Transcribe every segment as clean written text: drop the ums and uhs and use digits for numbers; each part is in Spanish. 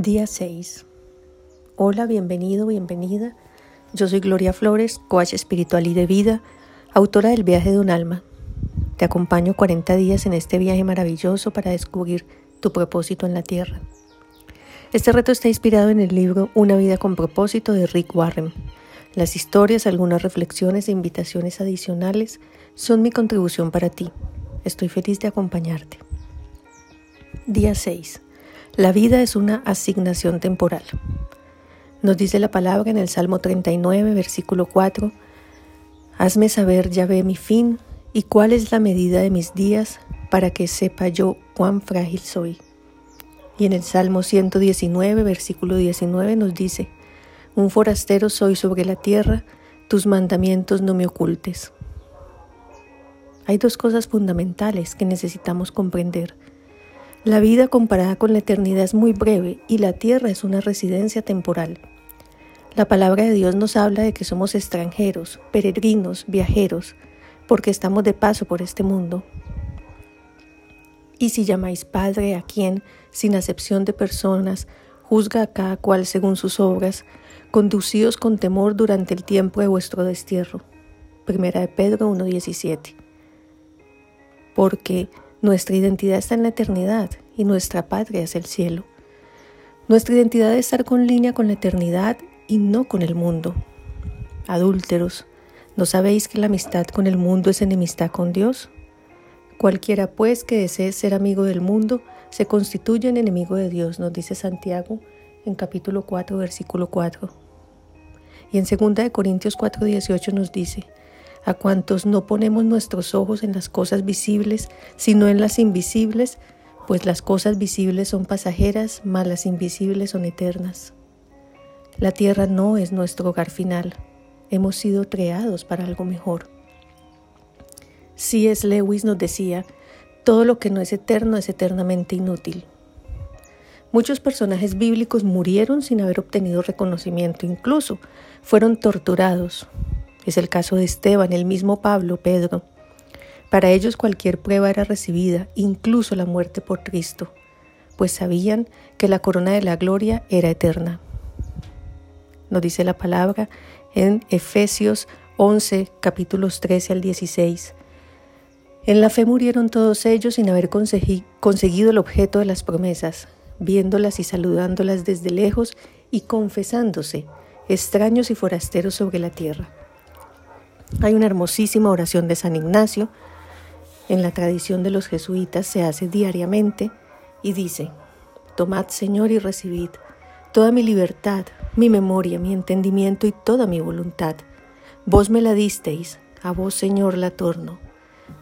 Día 6. Hola, bienvenido, bienvenida. Yo soy Gloria Flores, coach espiritual y de vida, autora del Viaje de un Alma. Te acompaño 40 días en este viaje maravilloso para descubrir tu propósito en la Tierra. Este reto está inspirado en el libro Una vida con propósito de Rick Warren. Las historias, algunas reflexiones e invitaciones adicionales son mi contribución para ti. Estoy feliz de acompañarte. Día 6. La vida es una asignación temporal. Nos dice la palabra en el Salmo 39, versículo 4. Hazme saber, Yahvé, mi fin, y cuál es la medida de mis días, para que sepa yo cuán frágil soy. Y en el Salmo 119, versículo 19, nos dice: un forastero soy sobre la tierra, tus mandamientos no me ocultes. Hay dos cosas fundamentales que necesitamos comprender. La vida comparada con la eternidad es muy breve y la tierra es una residencia temporal. La palabra de Dios nos habla de que somos extranjeros, peregrinos, viajeros, porque estamos de paso por este mundo. Y si llamáis Padre a quien, sin acepción de personas, juzga a cada cual según sus obras, conducíos con temor durante el tiempo de vuestro destierro. Primera de Pedro 1:17. Porque nuestra identidad está en la eternidad y nuestra patria es el cielo. Nuestra identidad es estar con línea con la eternidad y no con el mundo. Adúlteros, ¿no sabéis que la amistad con el mundo es enemistad con Dios? Cualquiera pues que desee ser amigo del mundo se constituye en enemigo de Dios, nos dice Santiago en capítulo 4, versículo 4. Y en 2 Corintios 4:18 nos dice: a cuantos no ponemos nuestros ojos en las cosas visibles, sino en las invisibles, pues las cosas visibles son pasajeras, mas las invisibles son eternas. La tierra no es nuestro hogar final. Hemos sido creados para algo mejor. C.S. Lewis nos decía: todo lo que no es eterno es eternamente inútil. Muchos personajes bíblicos murieron sin haber obtenido reconocimiento, incluso fueron torturados. Es el caso de Esteban, el mismo Pablo, Pedro. Para ellos cualquier prueba era recibida, incluso la muerte por Cristo, pues sabían que la corona de la gloria era eterna. Nos dice la palabra en Efesios 11, capítulos 13 al 16. En la fe murieron todos ellos sin haber conseguido el objeto de las promesas, viéndolas y saludándolas desde lejos y confesándose, extraños y forasteros sobre la tierra. Hay una hermosísima oración de San Ignacio, en la tradición de los jesuitas se hace diariamente, y dice: tomad, Señor, y recibid toda mi libertad, mi memoria, mi entendimiento y toda mi voluntad. Vos me la disteis, a vos, Señor, la torno.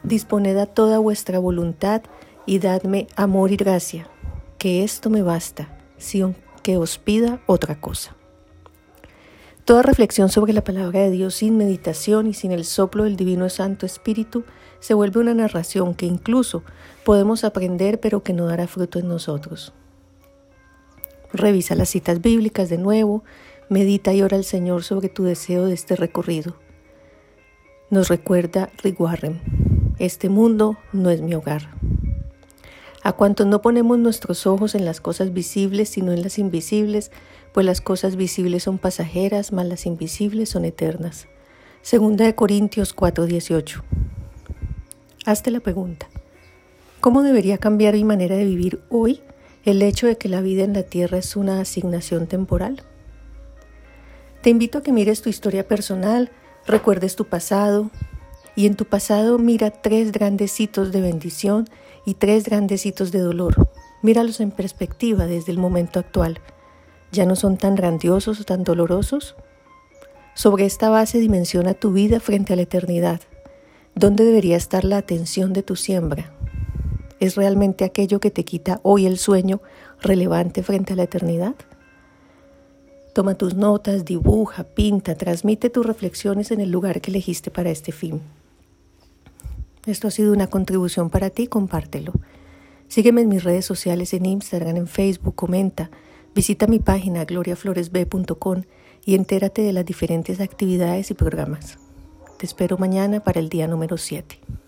Disponed a toda vuestra voluntad y dadme amor y gracia, que esto me basta, sin que os pida otra cosa. Toda reflexión sobre la palabra de Dios sin meditación y sin el soplo del Divino Santo Espíritu se vuelve una narración que incluso podemos aprender pero que no dará fruto en nosotros. Revisa las citas bíblicas de nuevo, medita y ora al Señor sobre tu deseo de este recorrido. Nos recuerda Rick Warren: este mundo no es mi hogar. A cuantos no ponemos nuestros ojos en las cosas visibles, sino en las invisibles, pues las cosas visibles son pasajeras, mas las invisibles son eternas. 2 Corintios 4:18. Hazte la pregunta: ¿cómo debería cambiar mi manera de vivir hoy el hecho de que la vida en la tierra es una asignación temporal? Te invito a que mires tu historia personal, recuerdes tu pasado, y en tu pasado mira 3 grandes hitos de bendición y 3 grandes hitos de dolor. Míralos en perspectiva desde el momento actual. ¿Ya no son tan grandiosos o tan dolorosos? Sobre esta base dimensiona tu vida frente a la eternidad. ¿Dónde debería estar la atención de tu siembra? ¿Es realmente aquello que te quita hoy el sueño relevante frente a la eternidad? Toma tus notas, dibuja, pinta, transmite tus reflexiones en el lugar que elegiste para este fin. Esto ha sido una contribución para ti, compártelo. Sígueme en mis redes sociales, en Instagram, en Facebook, comenta. Visita mi página gloriafloresb.com y entérate de las diferentes actividades y programas. Te espero mañana para el día número 7.